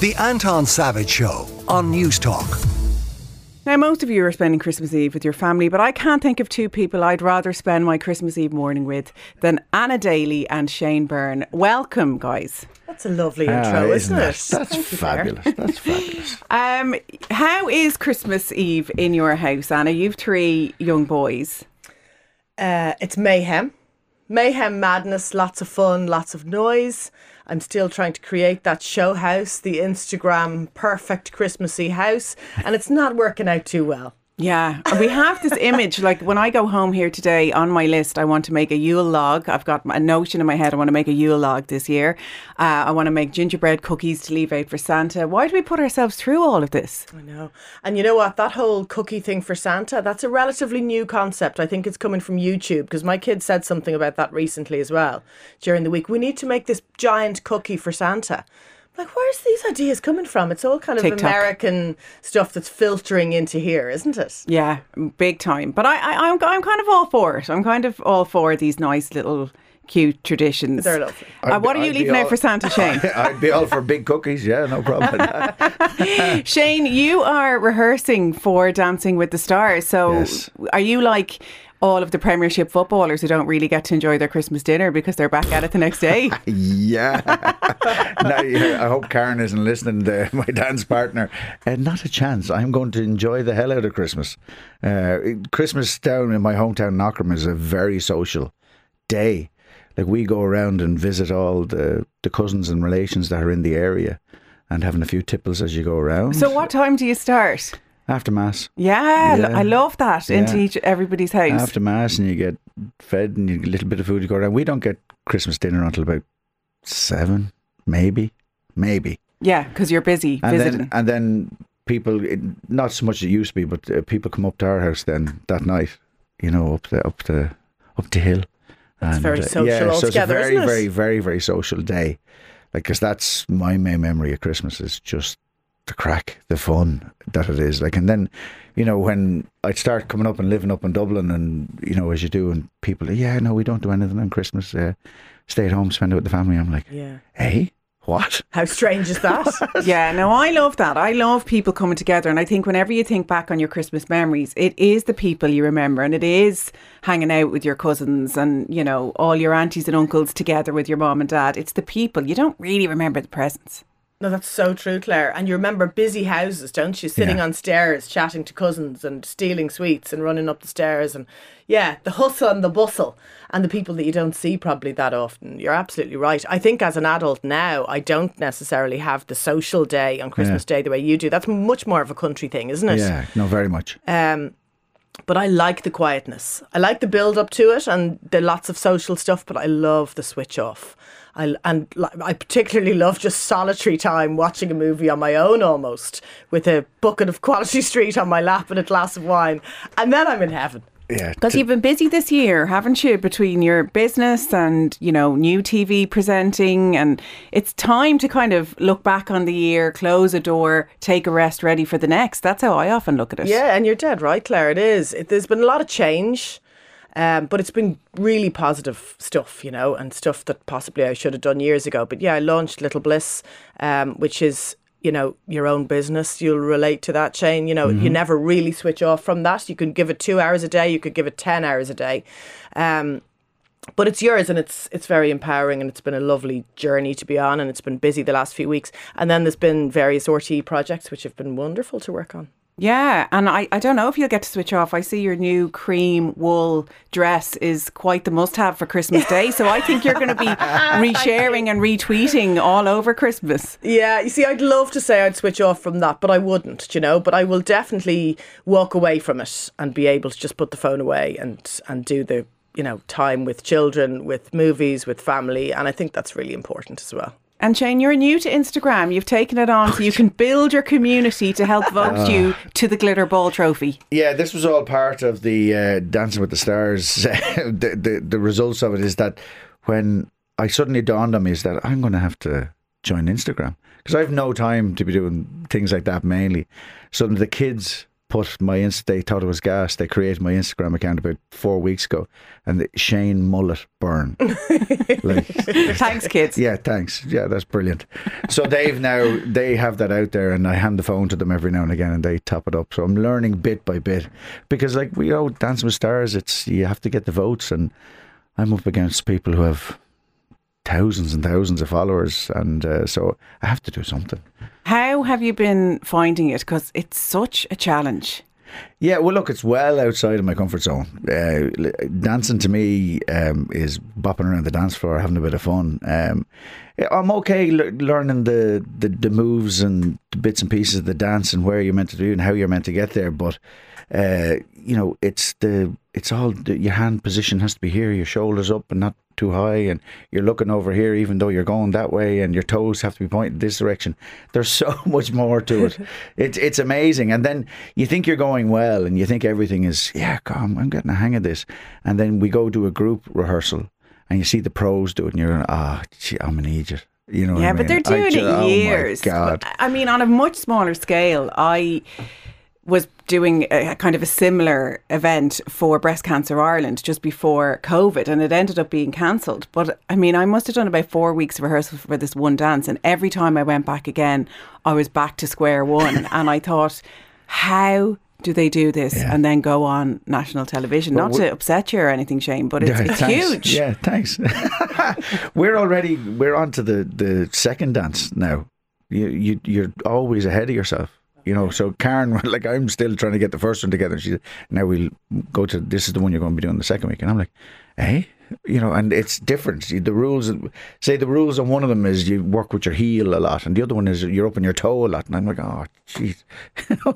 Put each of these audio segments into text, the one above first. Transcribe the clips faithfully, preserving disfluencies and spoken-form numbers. The Anton Savage Show on News Talk. Now, most of you are spending Christmas Eve with your family, but I can't think of two people I'd rather spend my Christmas Eve morning with than Anna Daly and Shane Byrne. Welcome, guys. That's a lovely ah, intro, isn't, isn't it? it? That's Thank fabulous. That's fabulous. Um, how is Christmas Eve in your house, Anna? You've three young boys. Uh, it's mayhem. Mayhem, madness, lots of fun, lots of noise. I'm still trying to create that show house, the Instagram perfect Christmassy house, and it's not working out too well. Yeah, we have this image, like when I go home here today, on my list I want to make a Yule log. I've got a notion in my head, I want to make a Yule log this year. Uh, I want to make gingerbread cookies to leave out for Santa. Why do we put ourselves through all of this? I know. And you know what, that whole cookie thing for Santa, that's a relatively new concept. I think it's coming from YouTube, because my kid said something about that recently as well during the week. We need to make this giant cookie for Santa. Like, where's these ideas coming from? It's all kind of TikTok. American stuff that's filtering into here, isn't it? Yeah, big time. But I, I, I'm, I'm kind of all for it. I'm kind of all for these nice little cute traditions. They're lovely. Uh, what be, are you I'd leaving all, out for Santa, Shane? I'd be all for big cookies. Yeah, no problem. Shane, you are rehearsing for Dancing with the Stars. So yes. Are you like all of the Premiership footballers who don't really get to enjoy their Christmas dinner because they're back at it the next day? Yeah. Now, I hope Karen isn't listening to my dance partner. Uh, not a chance. I'm going to enjoy the hell out of Christmas. Uh, Christmas down in my hometown, Knockram, is a very social day. Like, we go around and visit all the, the cousins and relations that are in the area and having a few tipples as you go around. So what time do you start? After Mass. Yeah, yeah. I love that. Yeah. Into each, everybody's house. After Mass, and you get fed and you get a little bit of food to go around. We don't get Christmas dinner until about seven, maybe. Maybe. Yeah, because you're busy and visiting. Then, and then people, it, not so much as it used to be, but uh, people come up to our house then that night, you know, up the, up the, up the hill. It's very uh, social yeah, altogether, so it's a very, isn't it? very, very, very social day. Like, because that's my main memory of Christmas, is just the crack, the fun that it is. Like, and then, you know, when I'd start coming up and living up in Dublin, and, you know, as you do, and people, yeah, no, we don't do anything on Christmas. Uh, stay at home, spend it with the family. I'm like, yeah. Hey, what? How strange is that? Yeah, no, I love that. I love people coming together. And I think whenever you think back on your Christmas memories, it is the people you remember, and it is hanging out with your cousins and, you know, all your aunties and uncles together with your mom and dad. It's the people. You don't really remember the presents. No, that's so true, Claire. And you remember busy houses, don't you? Sitting yeah. on stairs, chatting to cousins and stealing sweets and running up the stairs. And yeah, the hustle and the bustle and the people that you don't see probably that often. You're absolutely right. I think as an adult now, I don't necessarily have the social day on Christmas yeah. Day the way you do. That's much more of a country thing, isn't it? Yeah, no, very much. Um, but I like the quietness. I like the build up to it and the lots of social stuff, but I love the switch off. I, and I particularly love just solitary time, watching a movie on my own almost, with a bucket of Quality Street on my lap and a glass of wine. And then I'm in heaven. Yeah, because you've been busy this year, haven't you? Between your business and, you know, new T V presenting, and it's time to kind of look back on the year, close a door, take a rest, ready for the next. That's how I often look at it. Yeah, and you're dead right, Claire. It is. It, there's been a lot of change. Um, but it's been really positive stuff, you know, and stuff that possibly I should have done years ago. But yeah, I launched Little Bliss, um, which is, you know, your own business. You'll relate to that, Shane. You know, mm-hmm. you never really switch off from that. You can give it two hours a day. You could give it ten hours a day. Um, but it's yours, and it's it's very empowering, and it's been a lovely journey to be on, and it's been busy the last few weeks. And then there's been various R T E projects, which have been wonderful to work on. Yeah, and I, I don't know if you'll get to switch off. I see your new cream wool dress is quite the must-have for Christmas Day, so I think you're going to be resharing and retweeting all over Christmas. Yeah, you see, I'd love to say I'd switch off from that, but I wouldn't, you know. But I will definitely walk away from it and be able to just put the phone away and, and do the, you know, time with children, with movies, with family, and I think that's really important as well. And Shane, you're new to Instagram. You've taken it on so you can build your community to help vote you to the Glitter Ball Trophy. Yeah, this was all part of the uh, Dancing with the Stars. the, the the results of it is that when I suddenly dawned on me is that I'm going to have to join Instagram, because I have no time to be doing things like that mainly. So the kids put my Insta, they thought it was gas. They created my Instagram account about four weeks ago, and the Shane Mullet Byrne. Like, thanks, kids. Yeah, thanks. Yeah, that's brilliant. So they've now they have that out there, and I hand the phone to them every now and again, and they top it up. So I'm learning bit by bit, because like we you know, Dancing with Stars, it's you have to get the votes, and I'm up against people who have thousands and thousands of followers, and uh, so I have to do something. How have you been finding it? Because it's such a challenge. Yeah, well, look, it's well outside of my comfort zone. Uh, dancing to me um, is bopping around the dance floor, having a bit of fun. Um, I'm okay l- learning the, the, the moves and the bits and pieces of the dance and where you're meant to do and how you're meant to get there, but uh, you know, it's the it's all the, your hand position has to be here, your shoulders up and not too high, and you're looking over here even though you're going that way, and your toes have to be pointed this direction. There's so much more to it. It's it's amazing. And then you think you're going well and you think everything is, yeah, God, I'm getting a hang of this. And then we go do a group rehearsal and you see the pros do it and you're going, ah, oh, gee, I'm an idiot. You know yeah, what I mean? But they're doing just, it years. Oh my God. But, I mean, on a much smaller scale, I was doing a, a kind of a similar event for Breast Cancer Ireland just before COVID, and it ended up being cancelled. But I mean, I must have done about four weeks of rehearsal for this one dance, and every time I went back again, I was back to square one. And I thought, how do they do this yeah. and then go on national television? Well, not to upset you or anything, Shane, but it's, yeah, it's huge. Yeah, thanks. We're already, we're on to the, the second dance now. You, you, you're always ahead of yourself. You know, so Karen, like, I'm still trying to get the first one together. She said, now we'll go to, this is the one you're going to be doing the second week. And I'm like, eh? You know, and it's different. The rules, say the rules on one of them is you work with your heel a lot, and the other one is you're up on your toe a lot. And I'm like, oh, jeez,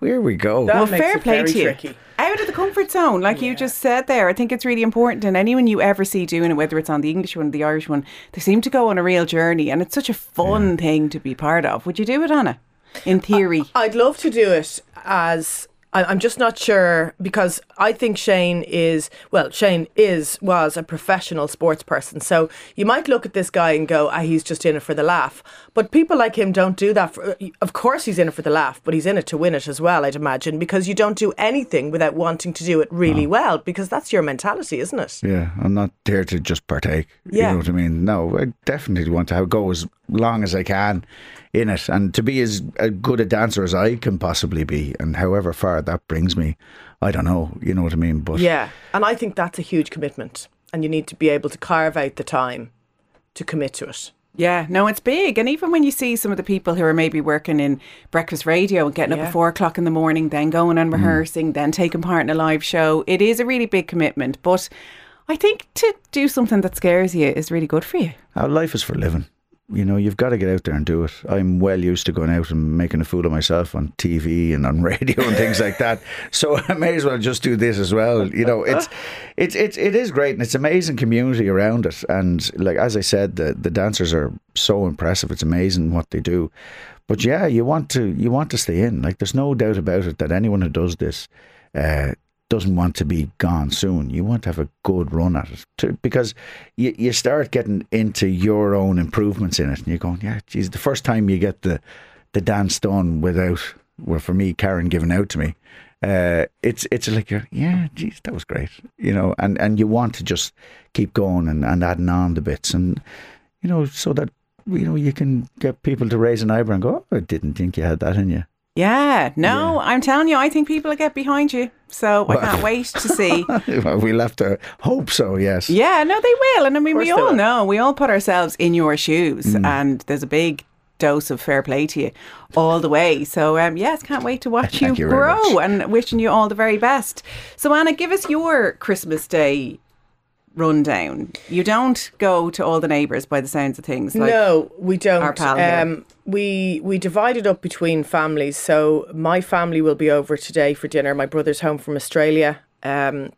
here we go. That well, fair play to you. Tricky. Out of the comfort zone, like yeah. you just said there. I think it's really important. And anyone you ever see doing it, whether it's on the English one or the Irish one, they seem to go on a real journey. And it's such a fun yeah. thing to be part of. Would you do it, Anna? In theory, I'd love to do it. As I'm just not sure, because I think Shane is well Shane is was a professional sports person, so you might look at this guy and go, ah, he's just in it for the laugh. But people like him don't do that for, of course he's in it for the laugh, but he's in it to win it as well, I'd imagine, because you don't do anything without wanting to do it really no. well, because that's your mentality, isn't it? Yeah, I'm not there to just partake. Yeah. You know what I mean? No, I definitely want to go as long as I can in it, and to be as good a dancer as I can possibly be, and however far that brings me, I don't know, you know what I mean? But yeah, and I think that's a huge commitment, and you need to be able to carve out the time to commit to it. Yeah, no, it's big. And even when you see some of the people who are maybe working in breakfast radio and getting yeah. up at four o'clock in the morning, then going and rehearsing, mm. then taking part in a live show, it is a really big commitment. But I think to do something that scares you is really good for you. Our life is for living. You know, you've got to get out there and do it. I'm well used to going out and making a fool of myself on T V and on radio and things like that. So I may as well just do this as well. You know, it's it's it's it is great, and it's amazing community around it. And like as I said, the the dancers are so impressive. It's amazing what they do. But yeah, you want to you want to stay in. Like, there's no doubt about it that anyone who does this uh, doesn't want to be gone soon. You want to have a good run at it too, because you, you start getting into your own improvements in it, and you're going, yeah, geez, the first time you get the, the dance done without, well, for me, Karen giving out to me, uh, it's it's like, you're, yeah, geez, that was great, you know, and, and you want to just keep going and, and adding on the bits, and, you know, so that, you know, you can get people to raise an eyebrow and go, oh, I didn't think you had that in you. Yeah, no, yeah. I'm telling you, I think people will get behind you. So well, I can't wait to see. Well, we'll have to hope so, yes. Yeah, no, they will. And I mean, we all will. know, we all put ourselves in your shoes, mm. and there's a big dose of fair play to you all the way. So um, yes, can't wait to watch you, you grow, and wishing you all the very best. So Anna, give us your Christmas Day rundown. You don't go to all the neighbours, by the sounds of things. Like no, we don't. Our pal here. Um, we we divided up between families. So my family will be over today for dinner. My brother's home from Australia. Um,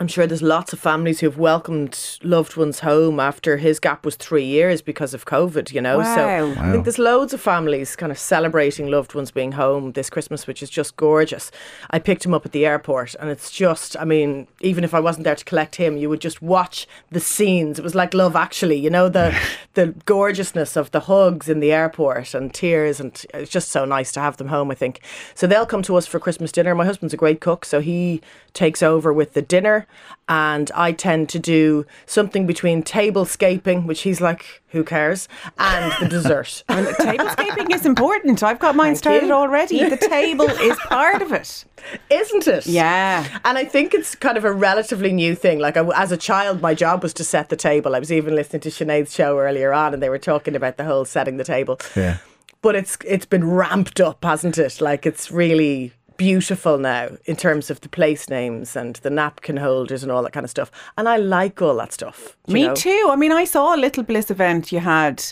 I'm sure there's lots of families who've welcomed loved ones home after his gap was three years because of COVID, you know. Wow. So wow. I think there's loads of families kind of celebrating loved ones being home this Christmas, which is just gorgeous. I picked him up at the airport and it's just, I mean, even if I wasn't there to collect him, you would just watch the scenes. It was like Love Actually, you know, the, the gorgeousness of the hugs in the airport and tears, and it's just so nice to have them home, I think. So they'll come to us for Christmas dinner. My husband's a great cook, so he takes over with the dinner. And I tend to do something between tablescaping, which he's like, who cares, and the dessert. Well, tablescaping is important. I've got mine Thank started you. Already. The table is part of it. Isn't it? Yeah. And I think it's kind of a relatively new thing. Like, I, as a child, my job was to set the table. I was even listening to Sinead's show earlier on and they were talking about the whole setting the table. Yeah. But it's it's been ramped up, hasn't it? Like, it's really beautiful now in terms of the place names and the napkin holders and all that kind of stuff. And I like all that stuff. Me know? too. I mean, I saw a Little Bliss event you had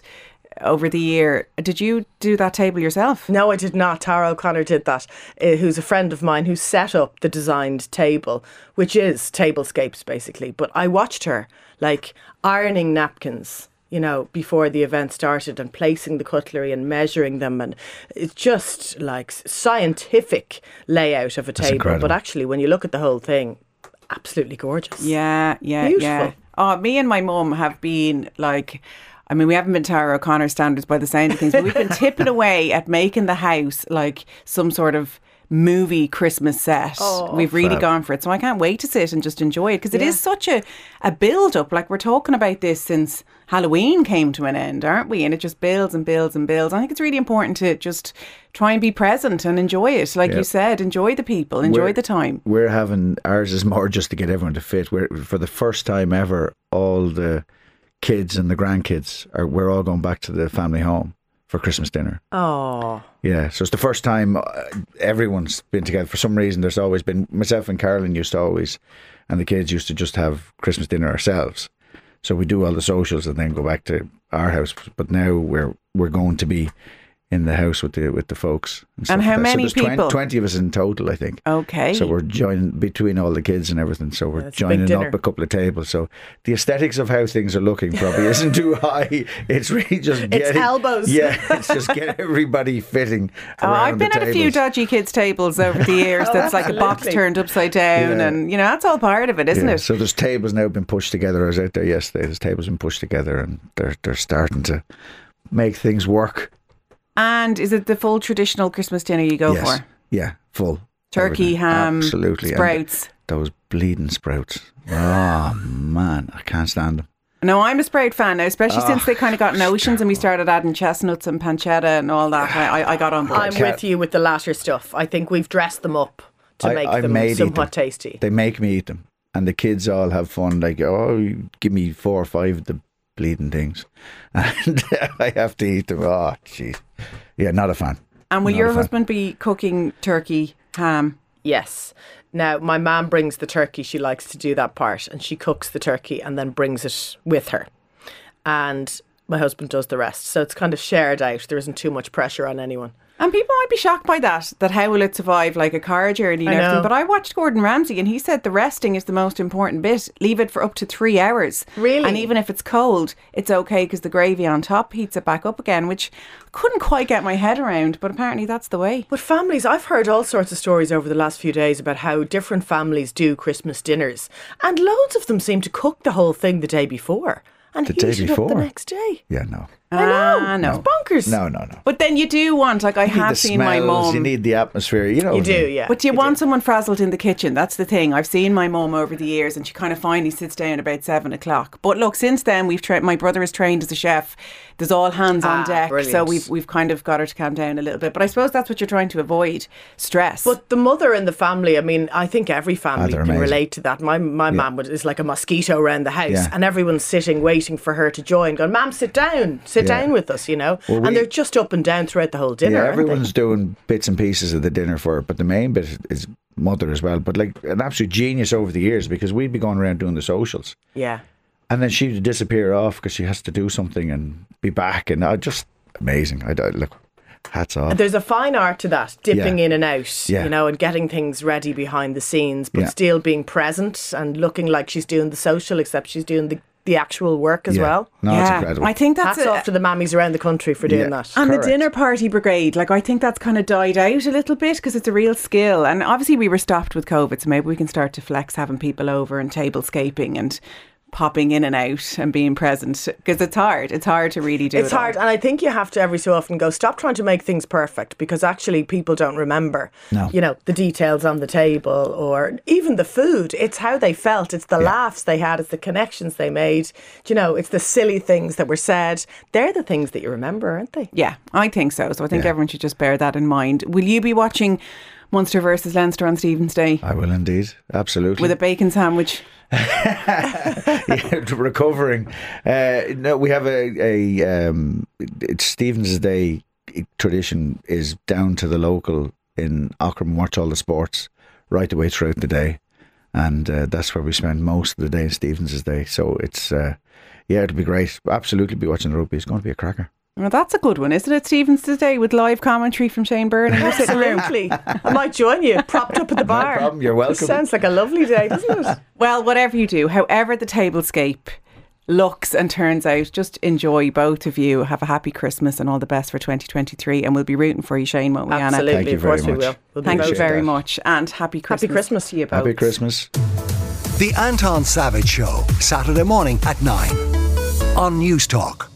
over the year. Did you do that table yourself? No, I did not. Tara O'Connor did that, uh, who's a friend of mine who set up the designed table, which is tablescapes basically. But I watched her like ironing napkins, you know, before the event started, and placing the cutlery and measuring them. And it's just like scientific layout of a That's table. Incredible. But actually, when you look at the whole thing, absolutely gorgeous. Yeah, yeah, Beautiful. yeah. Oh, me and my mum have been like, I mean, we haven't been Tara O'Connor standards by the sound of things, but we've been tipping away at making the house like some sort of movie Christmas set. Oh, We've really fab. gone for it. So I can't wait to sit and just enjoy it, because it yeah. is such a, a build-up. Like, we're talking about this since Halloween came to an end, aren't we? And it just builds and builds and builds. I think it's really important to just try and be present and enjoy it. Like yeah. you said, enjoy the people, enjoy we're, the time. We're having, ours is more just to get everyone to fit. We're, for the first time ever, all the kids and the grandkids, are we're all going back to the family home for Christmas dinner. Oh. Yeah, so it's the first time everyone's been together. For some reason, there's always been, myself and Carolyn used to always, and the kids used to just have Christmas dinner ourselves. So we do all the socials and then go back to our house. But now we're we're going to be in the house with the with the folks. And, and how like many so people? twenty, twenty of us in total, I think. Okay. So we're joining between all the kids and everything. So we're That's joining a up a couple of tables. So the aesthetics of how things are looking probably isn't too high. It's really just getting... It's elbows. Yeah, it's just get everybody fitting around. Oh, I've been the at tables. a few dodgy kids' tables over the years. oh, that's absolutely. like a box turned upside down. Yeah. And, you know, that's all part of it, isn't yeah. it? So there's tables now been pushed together. I was out there yesterday. There's tables been pushed together and they're they're starting to make things work. And is it the full traditional Christmas dinner you go yes. for? Yeah, full. Turkey, everything. ham, Absolutely. sprouts. And those bleeding sprouts. Oh, man, I can't stand them. No, I'm a sprout fan now, especially oh, since they kind of got notions and we started adding chestnuts and pancetta and all that. I, I, I got on board. I'm with you with the latter stuff. I think we've dressed them up to I, make I them somewhat them. tasty. They make me eat them. And the kids all have fun. Like, oh, give me four or five of the bleeding things. And I have to eat them. Oh, jeez. Yeah, not a fan. And will not your husband be cooking turkey, ham? Yes. Now, my mum brings the turkey. She likes to do that part. And she cooks the turkey and then brings it with her. And my husband does the rest. So it's kind of shared out. There isn't too much pressure on anyone. And people might be shocked by that, that how will it survive like a car journey and I everything. Know. But I watched Gordon Ramsay and he said the resting is the most important bit. Leave it for up to three hours. Really? And even if it's cold, it's okay because the gravy on top heats it back up again, which I couldn't quite get my head around, but apparently that's the way. But families, I've heard all sorts of stories over the last few days about how different families do Christmas dinners. And loads of them seem to cook the whole thing the day before. And the day before, the next day. Yeah, no. I know. Uh, no. It's bonkers. No, no, no. But then you do want, like I you have seen smells, my mum. You need the atmosphere, you know. You do, yeah. But you, you want do. someone frazzled in the kitchen. That's the thing. I've seen my mum over the years and she kind of finally sits down about seven o'clock. But look, since then, we've tra- my brother is trained as a chef. There's all hands ah, on deck. Brilliant. So we've, we've kind of got her to calm down a little bit. But I suppose that's what you're trying to avoid, stress. But the mother and the family, I mean, I think every family ah, can relate to that. My my yeah. mum is like a mosquito around the house yeah. and everyone's sitting, waiting for her to join, going, Mum, sit down, sit Sit yeah. down with us, you know. Well, we, and they're just up and down throughout the whole dinner. Yeah, everyone's doing bits and pieces of the dinner for it, but the main bit is mother as well. But like an absolute genius over the years, because we'd be going around doing the socials. Yeah. And then she'd disappear off because she has to do something and be back, and I just amazing. I, I look. hats off. There's a fine art to that, dipping yeah. in and out, yeah. you know, and getting things ready behind the scenes, but yeah. still being present and looking like she's doing the social, except she's doing the the actual work as yeah. well. No, yeah. it's incredible. I think that's Hats a, off to the mammies around the country for doing yeah. that. And Correct. The dinner party brigade, like I think that's kind of died out a little bit because it's a real skill. And obviously we were stopped with COVID, so maybe we can start to flex having people over and tablescaping and popping in and out and being present, because it's hard. It's hard to really do it. It's hard. And I think you have to every so often go, stop trying to make things perfect, because actually people don't remember, no. you know, the details on the table or even the food. It's how they felt. It's the yeah. laughs they had. It's the connections they made. You know, it's the silly things that were said. They're the things that you remember, aren't they? Yeah, I think so. So I think yeah. everyone should just bear that in mind. Will you be watching Munster versus Leinster on Stephen's Day? I will indeed. Absolutely. With a bacon sandwich. yeah, recovering. Uh, no, we have a, a um, Stephen's Day tradition is down to the local in Ockham. Watch all the sports right the way throughout the day. And uh, that's where we spend most of the day in Stephen's Day. So it's, uh, yeah, it'll be great. Absolutely be watching the rugby. It's going to be a cracker. Well, that's a good one, isn't it, Stephen's Day, with live commentary from Shane Byrne in your sitting room? Absolutely. I might join you, propped up at the bar. No problem, you're welcome. It sounds like a lovely day, doesn't it? Well, whatever you do, however the tablescape looks and turns out, just enjoy, both of you. Have a happy Christmas and all the best for twenty twenty-three. And we'll be rooting for you, Shane, won't we, Anna? Absolutely, Thank you of course we will. We'll Thank you very that. much, and happy Christmas. Happy Christmas to you both. Happy Christmas. The Anton Savage Show, Saturday morning at nine on News Talk.